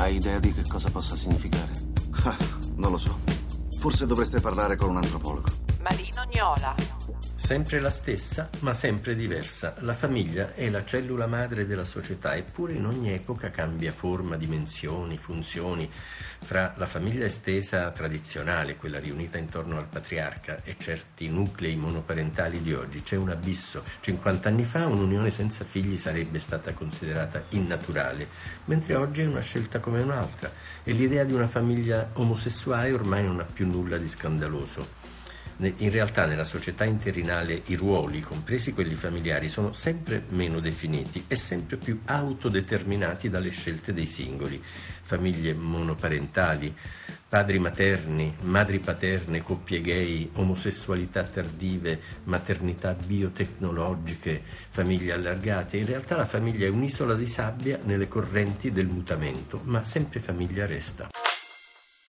Hai idea di che cosa possa significare? Non lo so. Forse dovreste parlare con un antropologo. Marino Gnola. Sempre la stessa, ma sempre diversa. La famiglia è la cellula madre della società, eppure in ogni epoca cambia forma, dimensioni, funzioni. Fra la famiglia estesa tradizionale, quella riunita intorno al patriarca, e certi nuclei monoparentali di oggi c'è un abisso. 50 anni fa un'unione senza figli sarebbe stata considerata innaturale, mentre oggi è una scelta come un'altra, e l'idea di una famiglia omosessuale ormai non ha più nulla di scandaloso. In realtà nella società interinale i ruoli, compresi quelli familiari, sono sempre meno definiti e sempre più autodeterminati dalle scelte dei singoli. Famiglie monoparentali, padri materni, madri paterne, coppie gay, omosessualità tardive, maternità biotecnologiche, famiglie allargate. In realtà la famiglia è un'isola di sabbia nelle correnti del mutamento, ma sempre famiglia resta.